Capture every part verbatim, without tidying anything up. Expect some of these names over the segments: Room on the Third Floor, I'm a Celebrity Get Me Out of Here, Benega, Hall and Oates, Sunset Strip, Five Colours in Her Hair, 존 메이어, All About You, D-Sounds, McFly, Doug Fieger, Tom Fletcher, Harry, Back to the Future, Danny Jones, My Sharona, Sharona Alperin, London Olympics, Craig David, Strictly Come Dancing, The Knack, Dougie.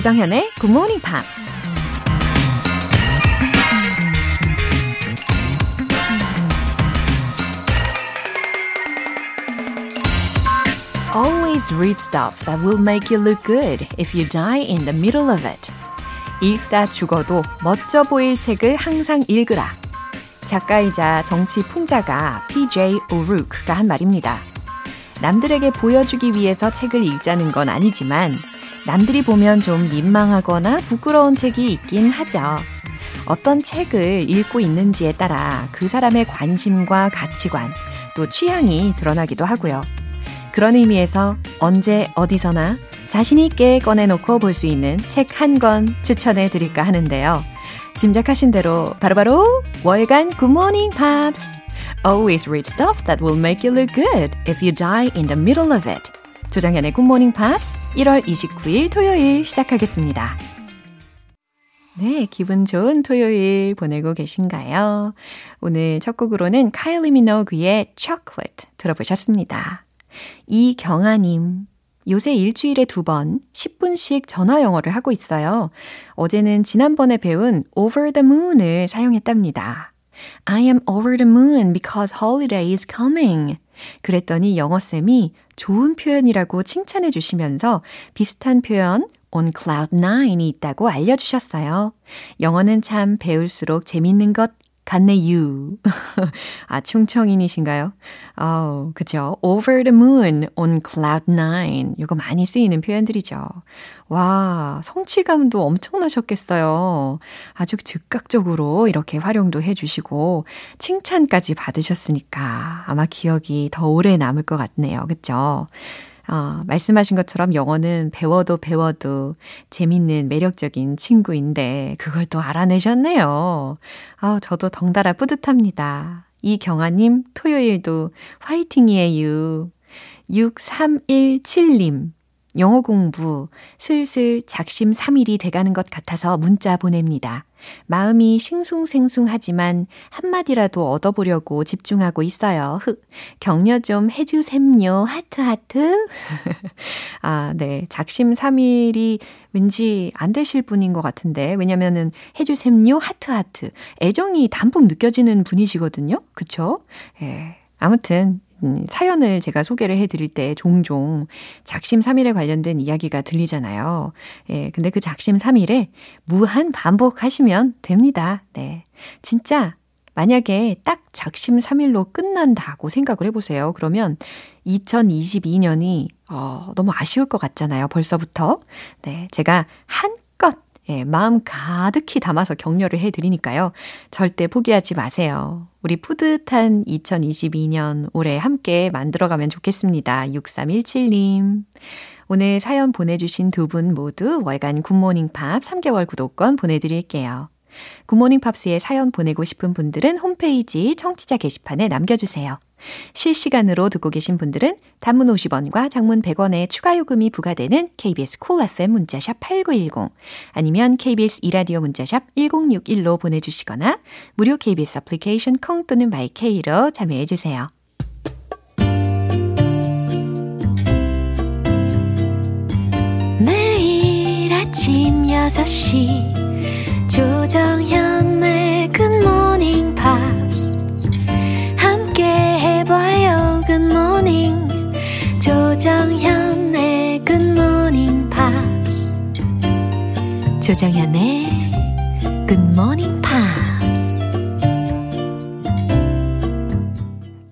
조장현의 Good Morning Pops. Always read stuff that will make you look good if you die in the middle of it. 읽다 죽어도 멋져 보일 책을 항상 읽으라. 작가이자 정치 풍자가 피제이 오루크가 한 말입니다. 남들에게 보여주기 위해서 책을 읽자는 건 아니지만 남들이 보면 좀 민망하거나 부끄러운 책이 있긴 하죠. 어떤 책을 읽고 있는지에 따라 그 사람의 관심과 가치관, 또 취향이 드러나기도 하고요. 그런 의미에서 언제 어디서나 자신 있게 꺼내놓고 볼 수 있는 책 한 권 추천해 드릴까 하는데요. 짐작하신 대로 바로바로 월간 굿모닝 팝스. Always read stuff that will make you look good if you die in the middle of it. 조장현의 굿모닝 팝스 일월 이십구일 토요일 시작하겠습니다. 네, 기분 좋은 토요일 보내고 계신가요? 오늘 첫 곡으로는 카일리 미노그의 Chocolate 들어보셨습니다. 이경아님, 요새 일주일에 두 번 십 분씩 전화 영어를 하고 있어요. 어제는 지난번에 배운 Over the Moon을 사용했답니다. I am over the moon because holiday is coming. 그랬더니 영어쌤이 좋은 표현이라고 칭찬해 주시면서 비슷한 표현 on cloud nine이 있다고 알려주셨어요. 영어는 참 배울수록 재밌는 것 같네요. 아, 충청인이신가요? 어, 그죠. Over the moon, on cloud nine. 이거 많이 쓰이는 표현들이죠. 와, 성취감도 엄청나셨겠어요. 아주 즉각적으로 이렇게 활용도 해주시고 칭찬까지 받으셨으니까 아마 기억이 더 오래 남을 것 같네요. 그죠? 어, 말씀하신 것처럼 영어는 배워도 배워도 재밌는 매력적인 친구인데 그걸 또 알아내셨네요. 아, 저도 덩달아 뿌듯합니다. 이경아님, 토요일도 화이팅이에요. 육삼일칠님, 영어 공부 슬슬 작심 삼일이 돼가는 것 같아서 문자 보냅니다. 마음이 싱숭생숭하지만 한마디라도 얻어보려고 집중하고 있어요. 흑, 격려 좀 해주셈요. 하트 하트. 아, 네. 작심 삼일이 왠지 안 되실 분인 것 같은데, 왜냐면은 해주셈요. 하트 하트. 애정이 담뿍 느껴지는 분이시거든요. 그쵸? 예. 아무튼 음, 사연을 제가 소개를 해드릴 때 종종 작심 삼일에 관련된 이야기가 들리잖아요. 예, 근데 그 작심 삼일에 무한 반복하시면 됩니다. 네, 진짜 만약에 딱 작심 삼일로 끝난다고 생각을 해보세요. 그러면 이천이십이년이 어, 너무 아쉬울 것 같잖아요. 벌써부터. 네, 제가 한껏 예, 마음 가득히 담아서 격려를 해드리니까요. 절대 포기하지 마세요. 우리 뿌듯한 이천이십이년 올해 함께 만들어가면 좋겠습니다. 육삼일칠님. 오늘 사연 보내주신 두 분 모두 월간 굿모닝팝 삼 개월 구독권 보내드릴게요. 굿모닝팝스에 사연 보내고 싶은 분들은 홈페이지 청취자 게시판에 남겨주세요. 실시간으로 듣고 계신 분들은 단문 오십 원과 장문 백 원의 추가 요금이 부과되는 케이비에스 콜 에프엠 문자샵 팔구일공 아니면 케이비에스 이라디오 문자샵 일공육일로 보내주시거나 무료 케이비에스 애플리케이션 콩 또는 마이케이로 참여해주세요. 매일 아침 여섯 시 조정현의 굿모닝 팝스 해봐요 굿모닝 조정현의 굿모닝 팝스 조정현의 굿모닝 팝스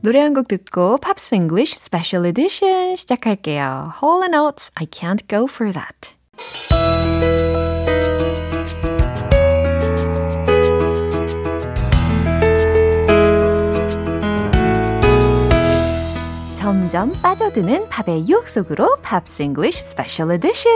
노래 한 곡 듣고 팝스 잉글리쉬 스페셜 에디션 시작할게요. Hall and Oates, I can't go for that. 점점 빠져드는 팝의 유혹 속으로 팝스 잉글리쉬 스페셜 에디션.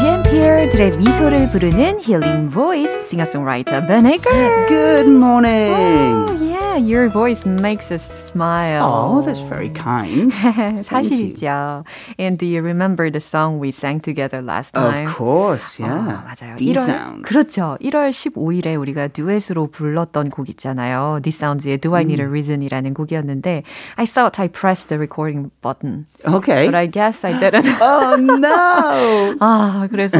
지엠피어들의 미소를 부르는 힐링 보이스 싱어송라이터 Benega. Good morning. Oh, yeah. your voice makes us smile. Oh, that's very kind. 사실이죠. And do you remember the song we sang together last time? Of course, yeah. 아, 맞아요. D-Sounds. 그렇죠. 일월 십오일에 우리가 듀엣으로 불렀던 곡 있잖아요. D-Sounds의 Do I Need a Reason이라는 곡이었는데 I thought I pressed the recording button. Okay. But I guess I didn't. Oh, no. 아, 그래서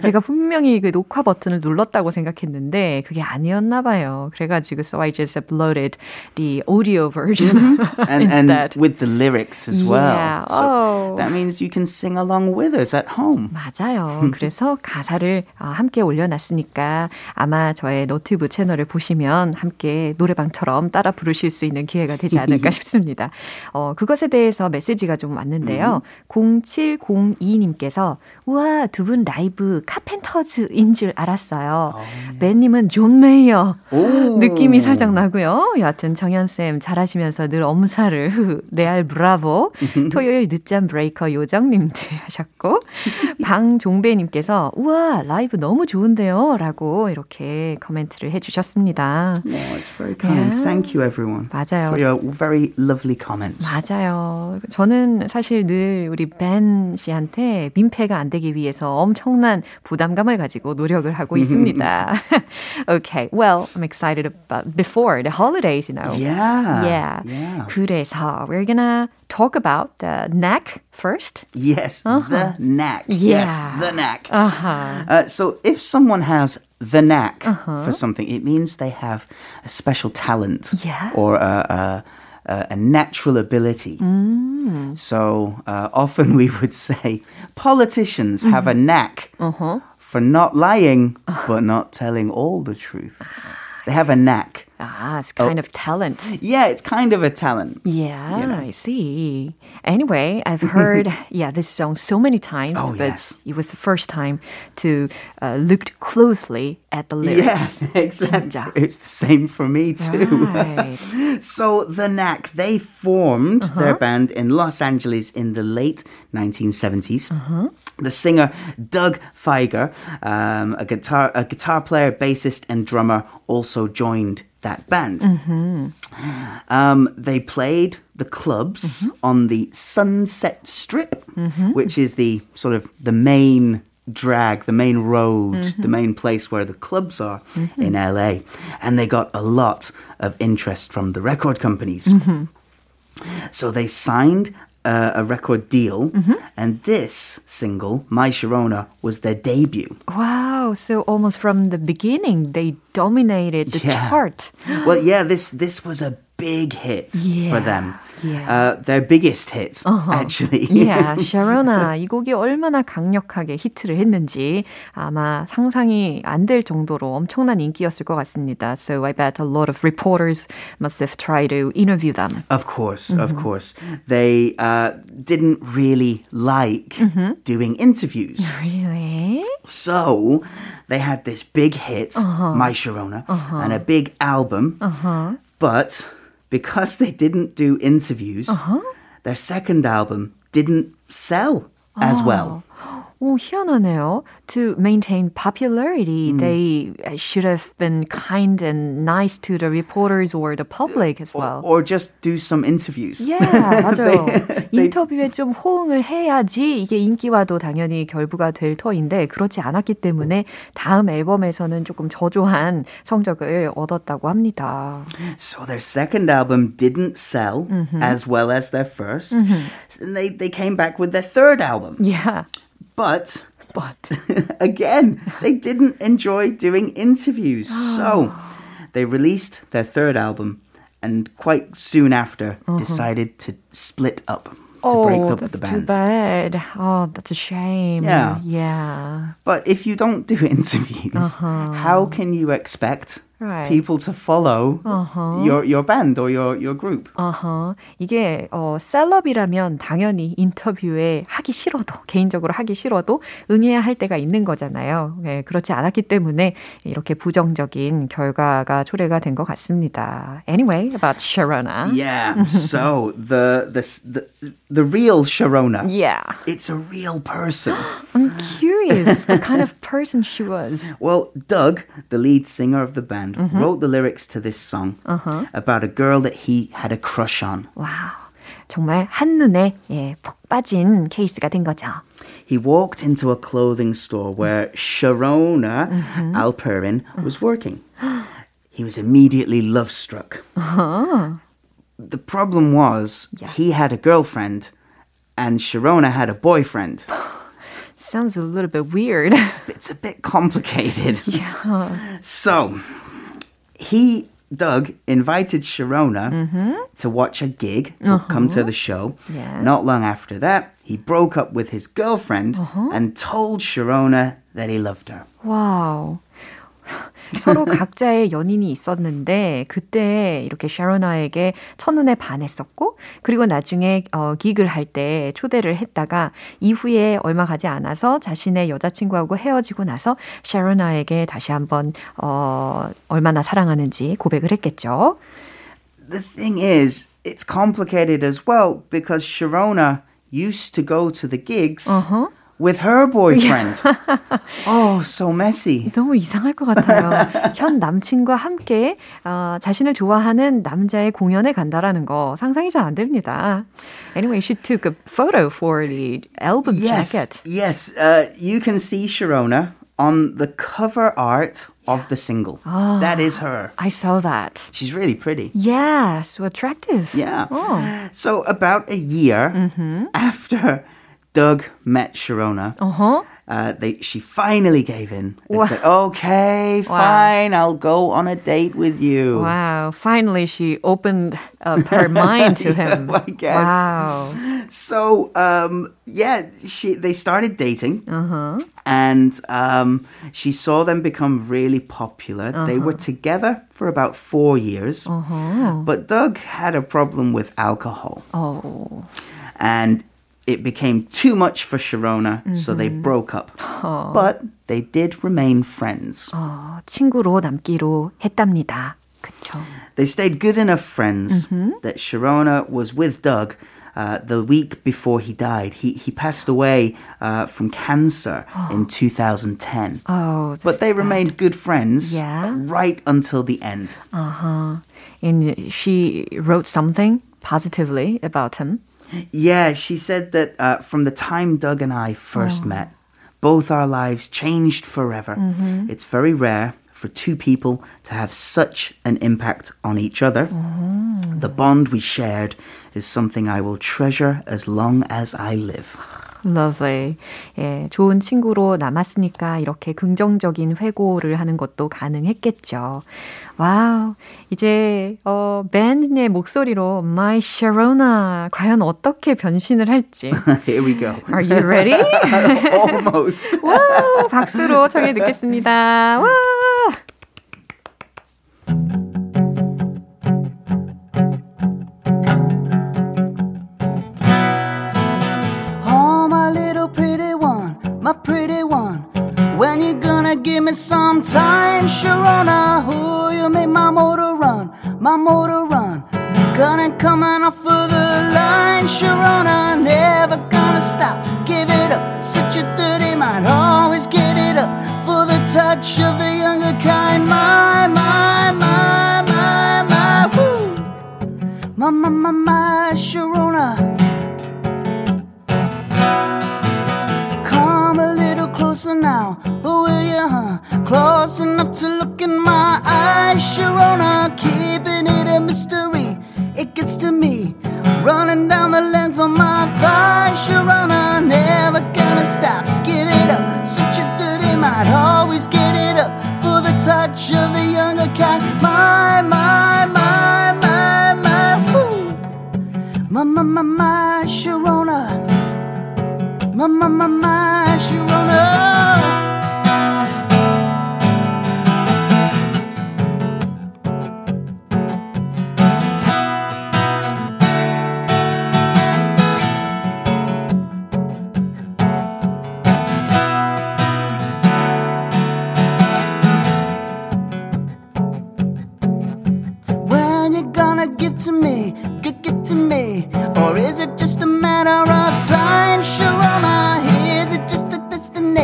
제가 분명히 그 녹화 버튼을 눌렀다고 생각했는데 그게 아니었나 봐요. 그래가지고 so I just uploaded the audio version and, instead. And with the lyrics as well. Yeah. So oh. That means you can sing along with us at home. 맞아요. 그래서 가사를 함께 올려놨으니까 아마 저의 너튜브 채널을 보시면 함께 노래방처럼 따라 부르실 수 있는 기회가 되지 않을까 싶습니다. 어, 그것에 대해서 메시지가 좀 왔는데요. 음. 공칠공이님께서 우와, 두 분 라이브 카펜터즈인 줄 알았어요. Oh. 벤님은 존 메이어. Oh. 느낌이 살짝 나고요. 여하튼 정현쌤 잘하시면서 늘 엄살을 레알 브라보. 토요일 늦잠 브레이커 요정님들 하셨고 방종배님께서 우와, 라이브 너무 좋은데요. 라고 이렇게 코멘트를 해주셨습니다. Oh, it's very kind. Yeah. Thank you everyone. 맞아요. For your very lovely comments. 맞아요. 저는 사실 늘 우리 벤 씨한테 민폐가 안 되기 위해서 엄청난 부담감을 가지고 노력을 하고 있습니다. Okay, well, I'm excited about before the holidays, you know. Yeah. Yeah. yeah. 그래서 we're gonna talk about the knack first. Yes, uh-huh. the knack. Yeah. Yes, the knack. Uh-huh. Uh, so if someone has the knack uh-huh. for something, it means they have a special talent yeah. or a... a Uh, a natural ability. Mm. So uh, often we would say politicians mm-hmm. have a knack uh-huh. for not lying, but not telling all the truth. They have a knack. Ah, it's kind oh. of talent. Yeah, it's kind of a talent. Yeah, you know. I see. Anyway, I've heard yeah this song so many times, oh, but yes. it was the first time to uh, looked closely at the lyrics. Yeah, exactly. 진짜. It's the same for me too. Right. So the Knack, they formed uh-huh. their band in Los Angeles in the late nineteen seventies. Uh-huh. The singer Doug Fieger, um, a guitar, a guitar player, bassist, and drummer, also joined that band. Mm-hmm. Um, they played the clubs mm-hmm. on the Sunset Strip, mm-hmm. which is the sort of the main drag, the main road, mm-hmm. the main place where the clubs are mm-hmm. in L A. And they got a lot of interest from the record companies. Mm-hmm. So they signed Uh, a record deal, mm-hmm. and this single, My Sharona, was their debut. Wow, so almost from the beginning, they dominated the yeah. chart. Well, yeah, this, this was a big hit yeah. for them. Yeah. Uh, their biggest hit, uh-huh. actually. yeah, Sharona, 이 곡이 얼마나 강력하게 히트를 했는지 아마 상상이 안 될 정도로 엄청난 인기였을 것 같습니다. So I bet a lot of reporters must have tried to interview them. Of course, mm-hmm. of course. They uh, didn't really like mm-hmm. doing interviews. Really? So they had this big hit, uh-huh. My Sharona, uh-huh. and a big album. Uh-huh. But... because they didn't do interviews, uh-huh. their second album didn't sell oh. as well. 오, 희한하네요. To maintain popularity, mm. they should have been kind and nice to the reporters or the public as well. Or, or just do some interviews. Yeah, 맞아요. they, 인터뷰에 좀 호응을 해야지 이게 인기와도 당연히 결부가 될 터인데 그렇지 않았기 때문에 다음 앨범에서는 조금 저조한 성적을 얻었다고 합니다. So their second album didn't sell mm-hmm. as well as their first. Mm-hmm. They, they came back with their third album. Yeah. But, but. again, they didn't enjoy doing interviews. So they released their third album and quite soon after uh-huh. decided to split up, to oh, break up the band. Oh, that's too bad. Oh, that's a shame. Yeah. yeah. But if you don't do interviews, uh-huh. how can you expect... Right. people to follow uh-huh. your, your band or your, your group. Uh-huh. 이게 어, 셀럽이라면 당연히 인터뷰에 하기 싫어도, 개인적으로 하기 싫어도 응해야 할 때가 있는 거잖아요. 네, 그렇지 않았기 때문에 이렇게 부정적인 결과가 초래가 된 것 같습니다. Anyway, about Sharona. Yeah, so the, the, the, the real Sharona. Yeah. It's a real person. curious what kind of person she was. Well, Doug, the lead singer of the band, mm-hmm. wrote the lyrics to this song uh-huh. about a girl that he had a crush on. Wow. 정말 한눈에 예, 푹 빠진 케이스가 된 거죠. He walked into a clothing store where Sharona mm-hmm. Alperin was working. He was immediately love-struck. Uh-huh. The problem was yeah. he had a girlfriend and Sharona had a boyfriend. Sounds a little bit weird. It's a bit complicated. Yeah. So, he... Doug invited Sharona mm-hmm. to watch a gig, to uh-huh. come to the show. Yeah. Not long after that, he broke up with his girlfriend uh-huh. and told Sharona that he loved her. Wow. 서로 각자의 연인이 있었는데 그때 이렇게 샤로나에게 첫눈에 반했었고 그리고 나중에 어, 기그를 할 때 초대를 했다가 이후에 얼마 가지 않아서 자신의 여자친구하고 헤어지고 나서 샤로나에게 다시 한번 어, 얼마나 사랑하는지 고백을 했겠죠. The thing is, it's complicated as well because Sharona used to go to the gigs uh-huh. with her boyfriend. Oh, so messy. 너무 이상할 것 같아요. 현 남친과 함께 어, 자신을 좋아하는 남자의 공연에 간다라는 거 상상이 잘 안 됩니다. Anyway, she took a photo for the album yes, jacket. Yes, uh, you can see Sharona on the cover art of the single. Oh, that is her. I saw that. She's really pretty. Yeah, so attractive. Yeah. Oh. So about a year mm-hmm. after... Doug met Sharona. Uh-huh. Uh, they, she finally gave in and wow. said, okay, fine, wow. I'll go on a date with you. Wow, finally she opened up her mind to him. Yeah, I guess. Wow. So, um, yeah, she, they started dating uh-huh. and um, she saw them become really popular. Uh-huh. They were together for about four years, uh-huh. but Doug had a problem with alcohol. Oh. And it became too much for Sharona, mm-hmm. so they broke up. Oh. But they did remain friends. 어, 친구로 남기로 했답니다. 그쵸? They stayed good enough friends mm-hmm. that Sharona was with Doug uh, the week before he died. He, he passed away uh, from cancer oh. in two thousand ten. Oh, but they bad. remained good friends yeah. right until the end. Uh-huh. And she wrote something positively about him. Yeah, she said that uh, from the time Doug and I first oh. met, both our lives changed forever. Mm-hmm. It's very rare for two people to have such an impact on each other. Oh. The bond we shared is something I will treasure as long as I live. Lovely. 예, 좋은 친구로 남았으니까 이렇게 긍정적인 회고를 하는 것도 가능했겠죠. 와우, 이제 어, 밴드의 목소리로 My Sharona 과연 어떻게 변신을 할지. Here we go. Are you ready? Almost. 와우, 박수로 청해 듣겠습니다. 와. My pretty one, when you gonna give me some time, Sharona? Oh, you make my motor run, my motor run. You're gonna come on off of the line, Sharona. Never gonna stop, give it up. Such a dirty mind, always get it up for the touch of the younger kind. My, my, my, my, my, woo, my, my, my, my, Sharona. Closer now, oh will you, huh? Close enough to look in my eyes, Sharona. Keeping it a mystery, it gets to me. Running down the length of my thighs, Sharona. Never gonna stop, give it up. Such a dirty mind, always get it up for the touch of the younger kind. My, my, my, my, my, woo. My, my, my, my, Sharona. My, my, my, my, Sharona. When you gonna give to me, get, get to me, or is it just a matter of time, Sharona? Is it just a destiny?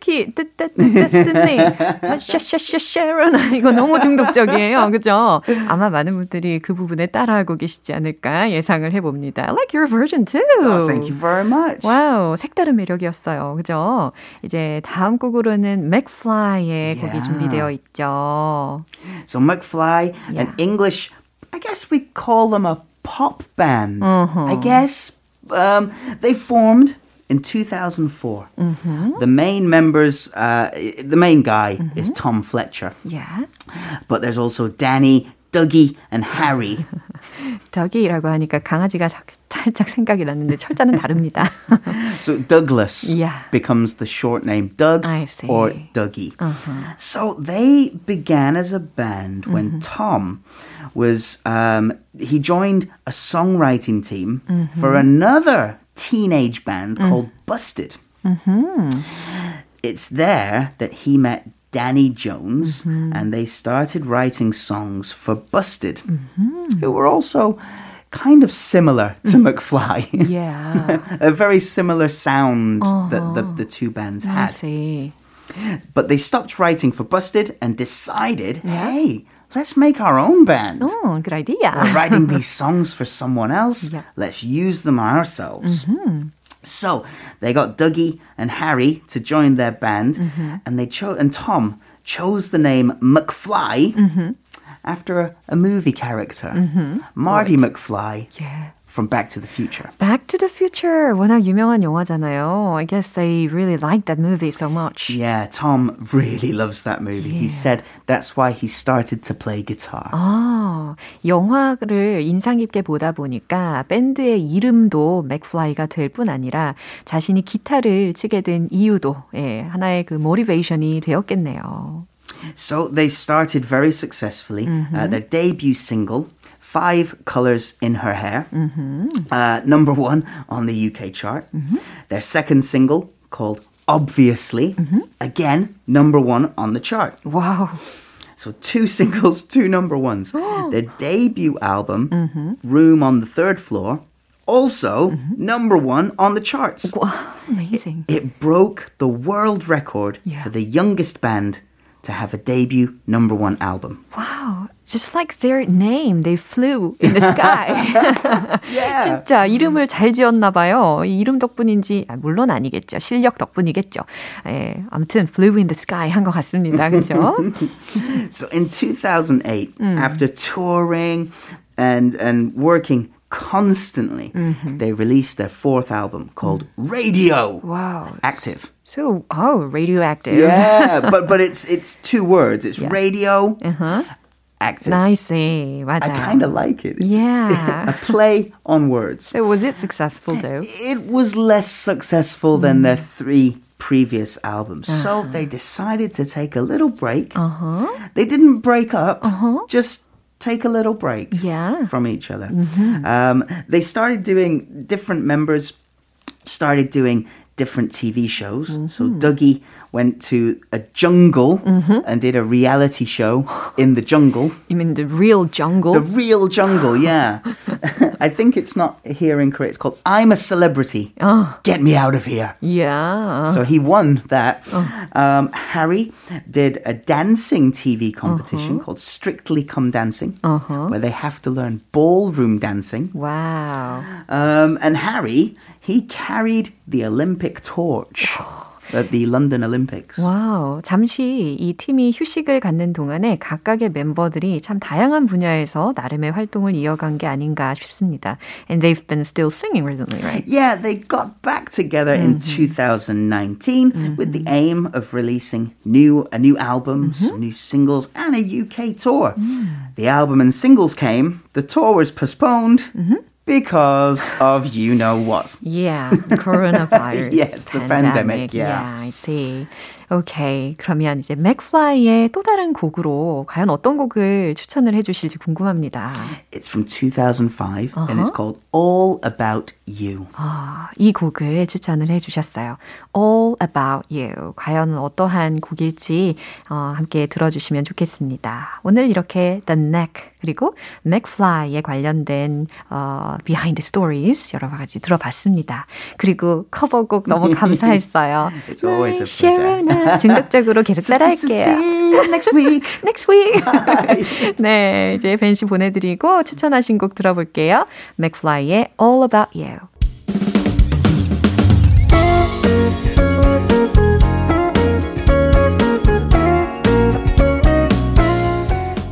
특히 뜨뜨뜨뜨니 샤샤샤샤로나 이거 너무 중독적이에요. 그죠? 아마 많은 분들이 그 부분에 따라하고 계시지 않을까 예상을 해봅니다. I like your version too. Oh, thank you very much. 와우, 색다른 매력이었어요. 그죠? 이제 다음 곡으로는 맥플라이의 yeah. 곡이 준비되어 있죠. So McFly, yeah. an English, I guess we call them a pop band. Uh-huh. I guess um, they formed in two thousand four. Mm-hmm. The main members, uh, the main guy mm-hmm. is Tom Fletcher. Yeah. But there's also Danny, Dougie, and Harry. Dougie라고 하니까 강아지가 살짝 생각이 났는데 철자는 다릅니다. So Douglas yeah. becomes the short name Doug or Dougie. Uh-huh. So they began as a band when mm-hmm. Tom was, um, he joined a songwriting team mm-hmm. for another teenage band mm. called Busted. Mm-hmm. It's there that he met Danny Jones mm-hmm. and they started writing songs for Busted, mm-hmm. who were also kind of similar to McFly. Yeah. A very similar sound uh-huh. that the, the two bands had. I see. But they stopped writing for Busted and decided, yeah. hey, let's make our own band. Oh, good idea. We're writing these songs for someone else. Yeah. Let's use them ourselves. Mm-hmm. So they got Dougie and Harry to join their band. Mm-hmm. And they cho- and Tom chose the name McFly mm-hmm. after a, a movie character. Mm-hmm. Marty right. McFly. Yeah. From Back to the Future. Back to the Future. 워낙 유명한 영화잖아요. I guess they really liked that movie so much. Yeah, Tom really loves that movie. Yeah. He said that's why he started to play guitar. 아, 영화를 인상 깊게 보다 보니까 밴드의 이름도 맥플라이가 될 뿐 아니라 자신이 기타를 치게 된 이유도 예, 하나의 그 모티베이션이 되었겠네요. So they started very successfully. Mm-hmm. Uh, their debut single Five Colours in Her Hair, mm-hmm. uh, number one on the U K chart. Mm-hmm. Their second single, called Obviously, mm-hmm. again, number one on the chart. Wow. So two singles, two number ones. Oh. Their debut album, mm-hmm. Room on the Third Floor, also mm-hmm. number one on the charts. Wow, amazing. It, it broke the world record yeah. for the youngest band to have a debut number one album. Wow. Just like their name, they flew in the sky. yeah. 진짜 이름을 잘 지었나 봐요. 이 이름 덕분인지 아, 물론 아니겠죠. 실력 덕분이겠죠. 에, 아무튼 flew in the sky 한 것 같습니다. 그렇죠? So in two thousand eight, 음. after touring and, and working constantly, mm-hmm. they released their fourth album called mm. Radio wow. Active. So, oh, radioactive. Yeah, but, but it's, it's two words. It's yeah. radio. Uh-huh. Active. I see. 맞아요. I kind of like it. It's yeah. a play on words. So was it successful though? It was less successful mm. than their three previous albums. Uh-huh. So they decided to take a little break. Uh-huh. They didn't break up, uh-huh. just take a little break yeah. from each other. Mm-hmm. Um, they started doing, different members started doing different T V shows. Mm-hmm. So Dougie went to a jungle mm-hmm. and did a reality show in the jungle. You mean the real jungle? The real jungle, yeah. I think it's not here in Korea. It's called I'm a Celebrity. Oh. Get Me Out of Here. Yeah. So he won that. Oh. Um, Harry did a dancing T V competition uh-huh. called Strictly Come Dancing, uh-huh. where they have to learn ballroom dancing. Wow. Um, and Harry, he carried the Olympic torch at the London Olympics. Wow. 잠시 이 팀이 휴식을 갖는 동안에 각각의 멤버들이 참 다양한 분야에서 나름의 활동을 이어간 게 아닌가 싶습니다. And they've been still singing recently, right? Yeah, they got back together mm-hmm. in twenty nineteen mm-hmm. with the aim of releasing new a new album, mm-hmm. some new singles, and a U K tour. Mm. The album and singles came, the tour was postponed. Mm-hmm. Because of you know what. Yeah, coronavirus. Yes, pandemic. The pandemic. Yeah. yeah, I see. Okay, 그러면 이제 맥플라이의 또 다른 곡으로 과연 어떤 곡을 추천을 해주실지 궁금합니다. It's from two thousand five uh-huh. and it's called All About You. 아, 이 곡을 추천을 해주셨어요. All About You. 과연 어떠한 곡일지 어, 함께 들어주시면 좋겠습니다. 오늘 이렇게 The Knack 그리고 맥플라이에 관련된 어, 비하인드 스토리즈 여러 가지 들어봤습니다. 그리고 커버곡 너무 감사했어요. It's always a pleasure. 중독적으로 계속 따라할게요. Next week. Next week. 네, 이제 벤 씨 보내드리고 추천하신 곡 들어볼게요. 맥플라이의 All About You.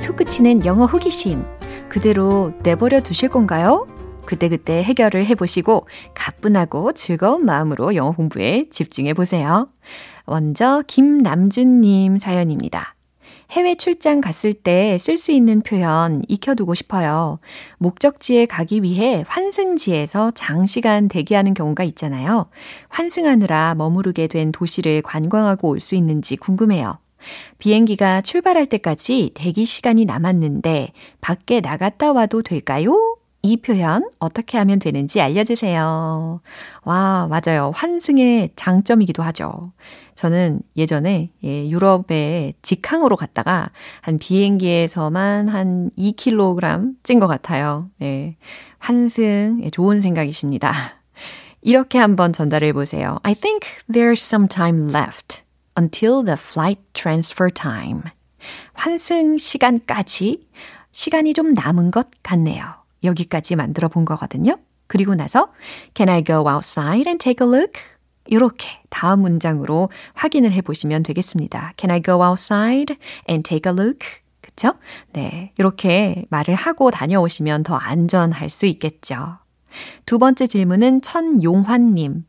속그치는 영어 호기심 그대로 내버려 두실 건가요? 그때그때 해결을 해보시고 가뿐하고 즐거운 마음으로 영어 공부에 집중해보세요. 먼저 김남준님 사연입니다. 해외 출장 갔을 때 쓸 수 있는 표현 익혀두고 싶어요. 목적지에 가기 위해 환승지에서 장시간 대기하는 경우가 있잖아요. 환승하느라 머무르게 된 도시를 관광하고 올 수 있는지 궁금해요. 비행기가 출발할 때까지 대기 시간이 남았는데 밖에 나갔다 와도 될까요? 이 표현 어떻게 하면 되는지 알려주세요. 와, 맞아요. 환승의 장점이기도 하죠. 저는 예전에 예, 유럽에 직항으로 갔다가 한 비행기에서만 한 이 킬로그램 찐 것 같아요. 예, 환승 예, 좋은 생각이십니다. 이렇게 한번 전달해 보세요. I think there's some time left. Until the flight transfer time. 환승 시간까지 시간이 좀 남은 것 같네요. 여기까지 만들어 본 거거든요. 그리고 나서 Can I go outside and take a look? 이렇게 다음 문장으로 확인을 해보시면 되겠습니다. Can I go outside and take a look? 그쵸? 네, 이렇게 말을 하고 다녀오시면 더 안전할 수 있겠죠. 두 번째 질문은 천용환님.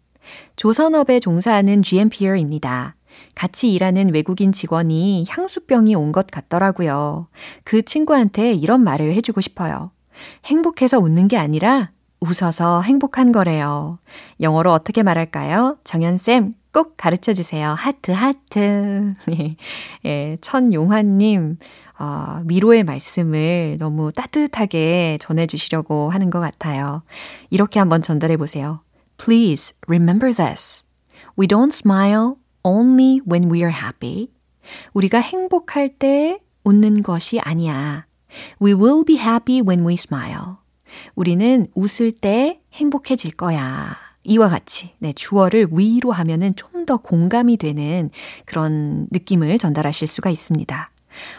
조선업에 종사하는 GMPR입니다. 같이 일하는 외국인 직원이 향수병이 온 것 같더라고요. 그 친구한테 이런 말을 해주고 싶어요. 행복해서 웃는 게 아니라 웃어서 행복한 거래요. 영어로 어떻게 말할까요? 정연쌤 꼭 가르쳐주세요. 하트 하트. 예, 천용환님 어, 위로의 말씀을 너무 따뜻하게 전해주시려고 하는 것 같아요. 이렇게 한번 전달해보세요. Please remember this. We don't smile. Only when we are happy. 우리가 행복할 때 웃는 것이 아니야. We will be happy when we smile. 우리는 웃을 때 행복해질 거야. 이와 같이 네, 주어를 we로 하면은 좀 더 공감이 되는 그런 느낌을 전달하실 수가 있습니다.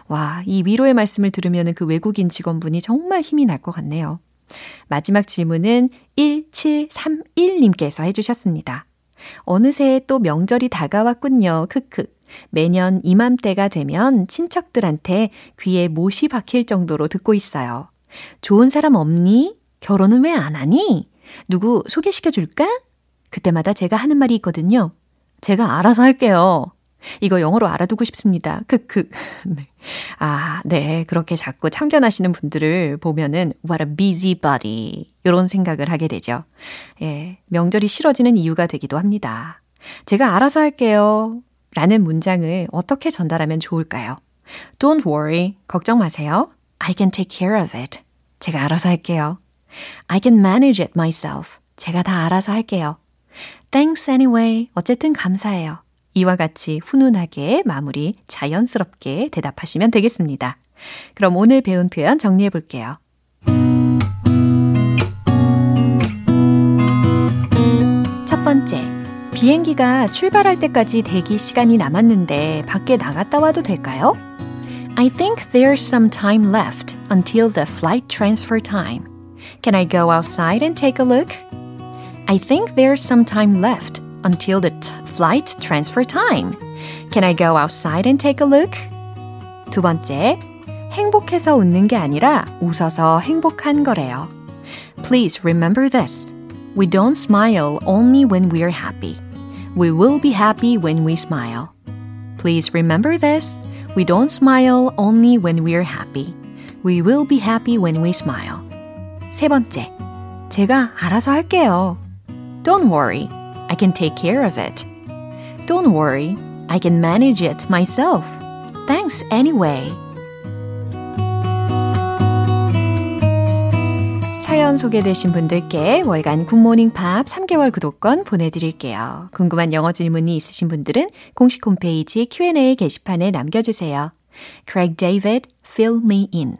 와, 이 위로의 말씀을 들으면은 그 외국인 직원분이 정말 힘이 날 것 같네요. 마지막 질문은 일칠삼일님께서 해주셨습니다. 어느새 또 명절이 다가왔군요. 크크. 매년 이맘때가 되면 친척들한테 귀에 못이 박힐 정도로 듣고 있어요. 좋은 사람 없니? 결혼은 왜 안 하니? 누구 소개시켜줄까? 그때마다 제가 하는 말이 있거든요. 제가 알아서 할게요. 이거 영어로 알아두고 싶습니다. 크크. 아, 네. 그렇게 자꾸 참견하시는 분들을 보면은 what a busybody 이런 생각을 하게 되죠. 예, 명절이 싫어지는 이유가 되기도 합니다. 제가 알아서 할게요. 라는 문장을 어떻게 전달하면 좋을까요? Don't worry. 걱정 마세요. I can take care of it. 제가 알아서 할게요. I can manage it myself. 제가 다 알아서 할게요. Thanks anyway. 어쨌든 감사해요. 이와 같이 훈훈하게 마무리 자연스럽게 대답하시면 되겠습니다. 그럼 오늘 배운 표현 정리해 볼게요. 첫 번째, 비행기가 출발할 때까지 대기 시간이 남았는데 밖에 나갔다 와도 될까요? I think there's some time left until the flight transfer time. Can I go outside and take a look? I think there's some time left until the t- flight transfer time. Can I go outside and take a look? 두 번째, 행복해서 웃는 게 아니라 웃어서 행복한 거래요. Please remember this. We don't smile only when we are happy. We will be happy when we smile. Please remember this. We don't smile only when we're happy. We will be happy when we smile. 세 번째, 제가 알아서 할게요. Don't worry. I can take care of it. Don't worry. I can manage it myself. Thanks anyway. 사연 소개되신 분들께 월간 굿모닝 팝 삼 개월 구독권 보내드릴게요. 궁금한 영어 질문이 있으신 분들은 공식 홈페이지 Q and A 게시판에 남겨주세요. Craig David, Fill Me In.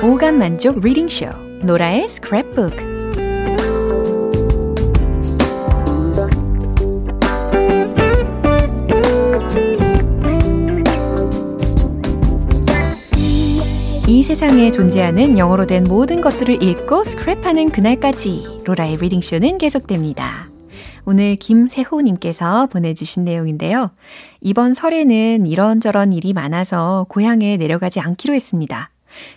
오감 만족 리딩쇼 노라의 스크랩북. 이 세상에 존재하는 영어로 된 모든 것들을 읽고 스크랩하는 그날까지 로라의 리딩쇼는 계속됩니다. 오늘 김세호님께서 보내주신 내용인데요. 이번 설에는 이런저런 일이 많아서 고향에 내려가지 않기로 했습니다.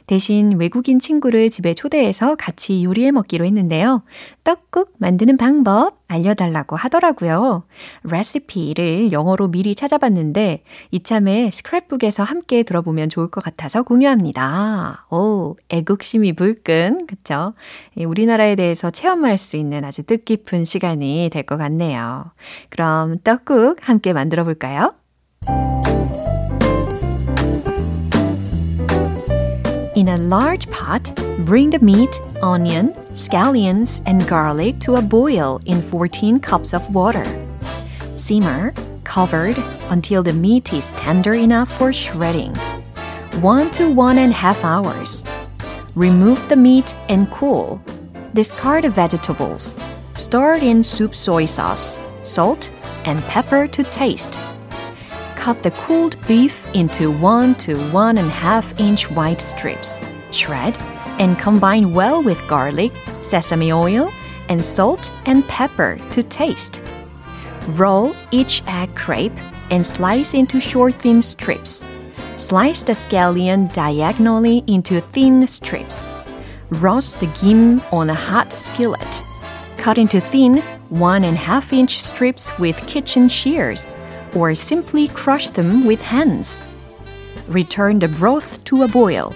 대신 외국인 친구를 집에 초대해서 같이 요리해 먹기로 했는데요. 떡국 만드는 방법 알려달라고 하더라고요. 레시피를 영어로 미리 찾아봤는데 이참에 스크랩북에서 함께 들어보면 좋을 것 같아서 공유합니다. 오, 애국심이 물씬, 그쵸? 우리나라에 대해서 체험할 수 있는 아주 뜻깊은 시간이 될 것 같네요. 그럼 떡국 함께 만들어 볼까요? In a large pot, bring the meat, onion, scallions, and garlic to a boil in fourteen cups of water. Simmer, covered, until the meat is tender enough for shredding. One to one and a half hours. Remove the meat and cool. Discard the vegetables. Stir in soup soy sauce, salt, and pepper to taste. Cut the cooled beef into one to one and a half inch wide strips. Shred and combine well with garlic, sesame oil, and salt and pepper to taste. Roll each egg crepe and slice into short thin strips. Slice the scallion diagonally into thin strips. Roast the gim on a hot skillet. Cut into thin one and a half inch strips with kitchen shears. Or simply crush them with hands. Return the broth to a boil.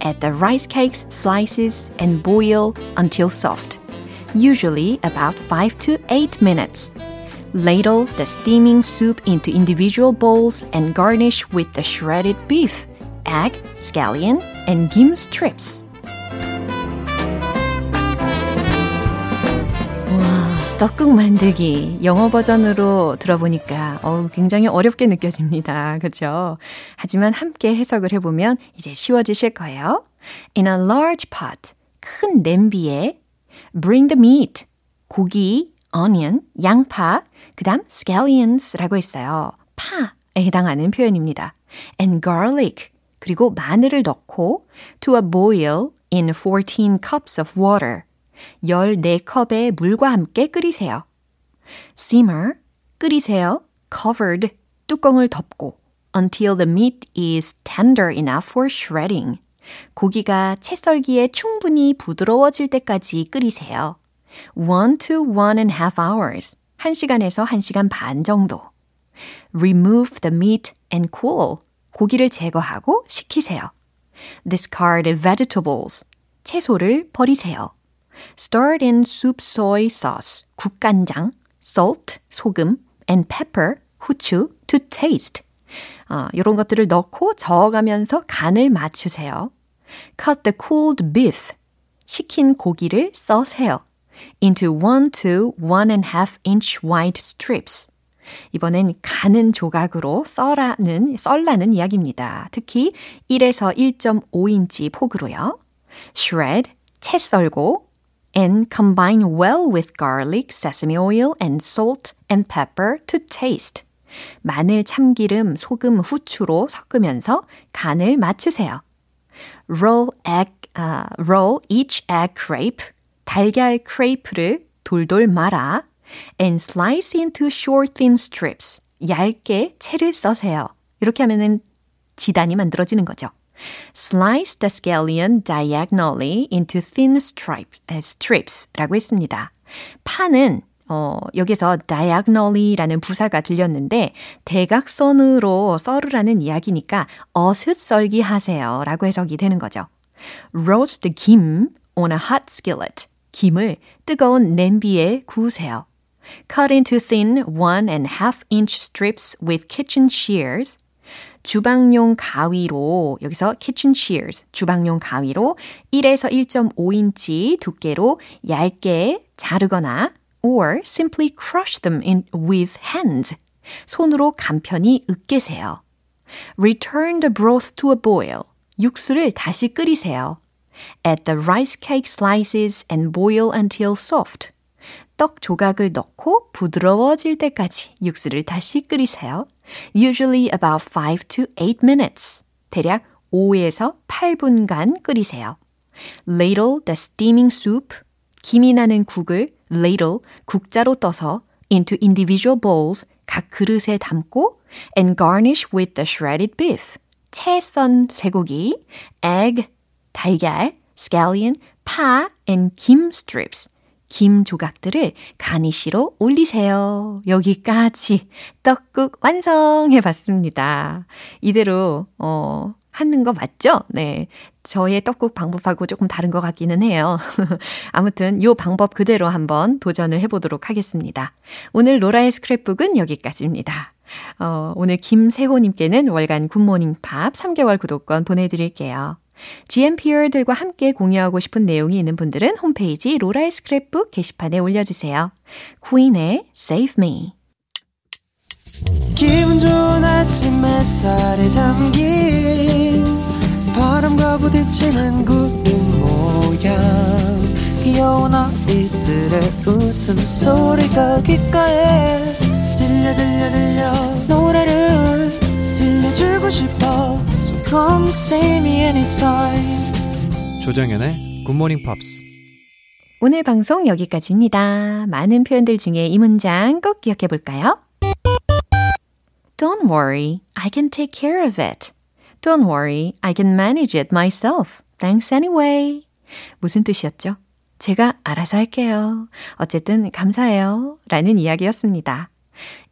Add the rice cakes, slices, and boil until soft, usually about five to eight minutes. Ladle the steaming soup into individual bowls and garnish with the shredded beef, egg, scallion, and gim strips. 떡국 만들기 영어 버전으로 들어보니까 어우, 굉장히 어렵게 느껴집니다. 그렇죠? 하지만 함께 해석을 해보면 이제 쉬워지실 거예요. In a large pot, 큰 냄비에 bring the meat, 고기, onion, 양파, 그 다음 scallions라고 했어요. 파에 해당하는 표현입니다. And garlic, 그리고 마늘을 넣고 to a boil in fourteen cups of water. 열네 컵의 물과 함께 끓이세요. Simmer, 끓이세요. Covered, 뚜껑을 덮고 Until the meat is tender enough for shredding. 고기가 채 썰기에 충분히 부드러워질 때까지 끓이세요. One to one and a half hours. 한 시간에서 한 시간 반 정도. Remove the meat and cool. 고기를 제거하고 식히세요. Discard vegetables. 채소를 버리세요. Stir in soup soy sauce, 국간장, salt, 소금, and pepper, 후추, to taste. 어, 이런 것들을 넣고 저어가면서 간을 맞추세요. Cut the cooled beef, 식힌 고기를 써세요. Into one to one and a half inch wide strips. 이번엔 가는 조각으로 썰라는, 썰라는 이야기입니다. 특히 일에서 일 점 오 인치 폭으로요. Shred, 채 썰고. And combine well with garlic, sesame oil, and salt and pepper to taste. 마늘, 참기름, 소금, 후추로 섞으면서 간을 맞추세요. Roll, egg, uh, roll each egg crepe, 달걀 크레이프를 돌돌 말아 and slice into short thin strips. 얇게 채를 써세요. 이렇게 하면은 지단이 만들어지는 거죠. Slice the scallion diagonally into thin stripe, strips라고 했습니다. 파는 어, 여기서 diagonally라는 부사가 들렸는데 대각선으로 썰으라는 이야기니까 어슷썰기 하세요 라고 해석이 되는 거죠. Roast 김 on a hot skillet. 김을 뜨거운 냄비에 구우세요. Cut into thin one and half inch strips with kitchen shears. 주방용 가위로, 여기서 kitchen shears, 주방용 가위로 일에서 일 점 오 인치 두께로 얇게 자르거나 or simply crush them in with hands. 손으로 간편히 으깨세요. Return the broth to a boil. 육수를 다시 끓이세요. Add the rice cake slices and boil until soft. 떡 조각을 넣고 부드러워질 때까지 육수를 다시 끓이세요. Usually about five to eight minutes. 대략 오에서 팔 분간 끓이세요. Ladle the steaming soup. 김이 나는 국을 ladle, 국자로 떠서 into individual bowls, 각 그릇에 담고 and garnish with the shredded beef. 채 썬 쇠고기, egg, 달걀, scallion, 파, and 김 strips. 김 조각들을 가니쉬로 올리세요. 여기까지 떡국 완성해봤습니다. 이대로 어, 하는 거 맞죠? 네, 저의 떡국 방법하고 조금 다른 것 같기는 해요. 아무튼 이 방법 그대로 한번 도전을 해보도록 하겠습니다. 오늘 로라의 스크랩북은 여기까지입니다. 어, 오늘 김세호님께는 월간 굿모닝 팝 삼 개월 구독권 보내드릴게요. 지엠피어들과 함께 공유하고 싶은 내용이 있는 분들은 홈페이지 로라의 스크랩북 게시판에 올려주세요. 퀸의 Save Me. 기분 좋은 아침 햇살에 담긴 바람과 부딪히는 구름 모양 귀여운 아이들의 웃음소리가 귓가에 들려 들려 들려 노래를 들려주고 싶어 Come see me anytime. 조정연의 굿모닝 팝스. 오늘 방송 여기까지입니다. 많은 표현들 중에 이 문장 꼭 기억해 볼까요? Don't worry, I can take care of it. Don't worry, I can manage it myself. Thanks anyway. 무슨 뜻이었죠? 제가 알아서 할게요. 어쨌든 감사해요. 라는 이야기였습니다.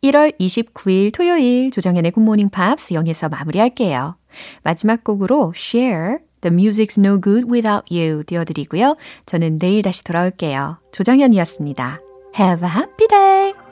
일월 이십구일 토요일 조정연의 굿모닝 팝스 영에서 마무리할게요. 마지막 곡으로 Share, The Music's No Good Without You 띄워드리고요. 저는 내일 다시 돌아올게요. 조정현이었습니다. Have a happy day!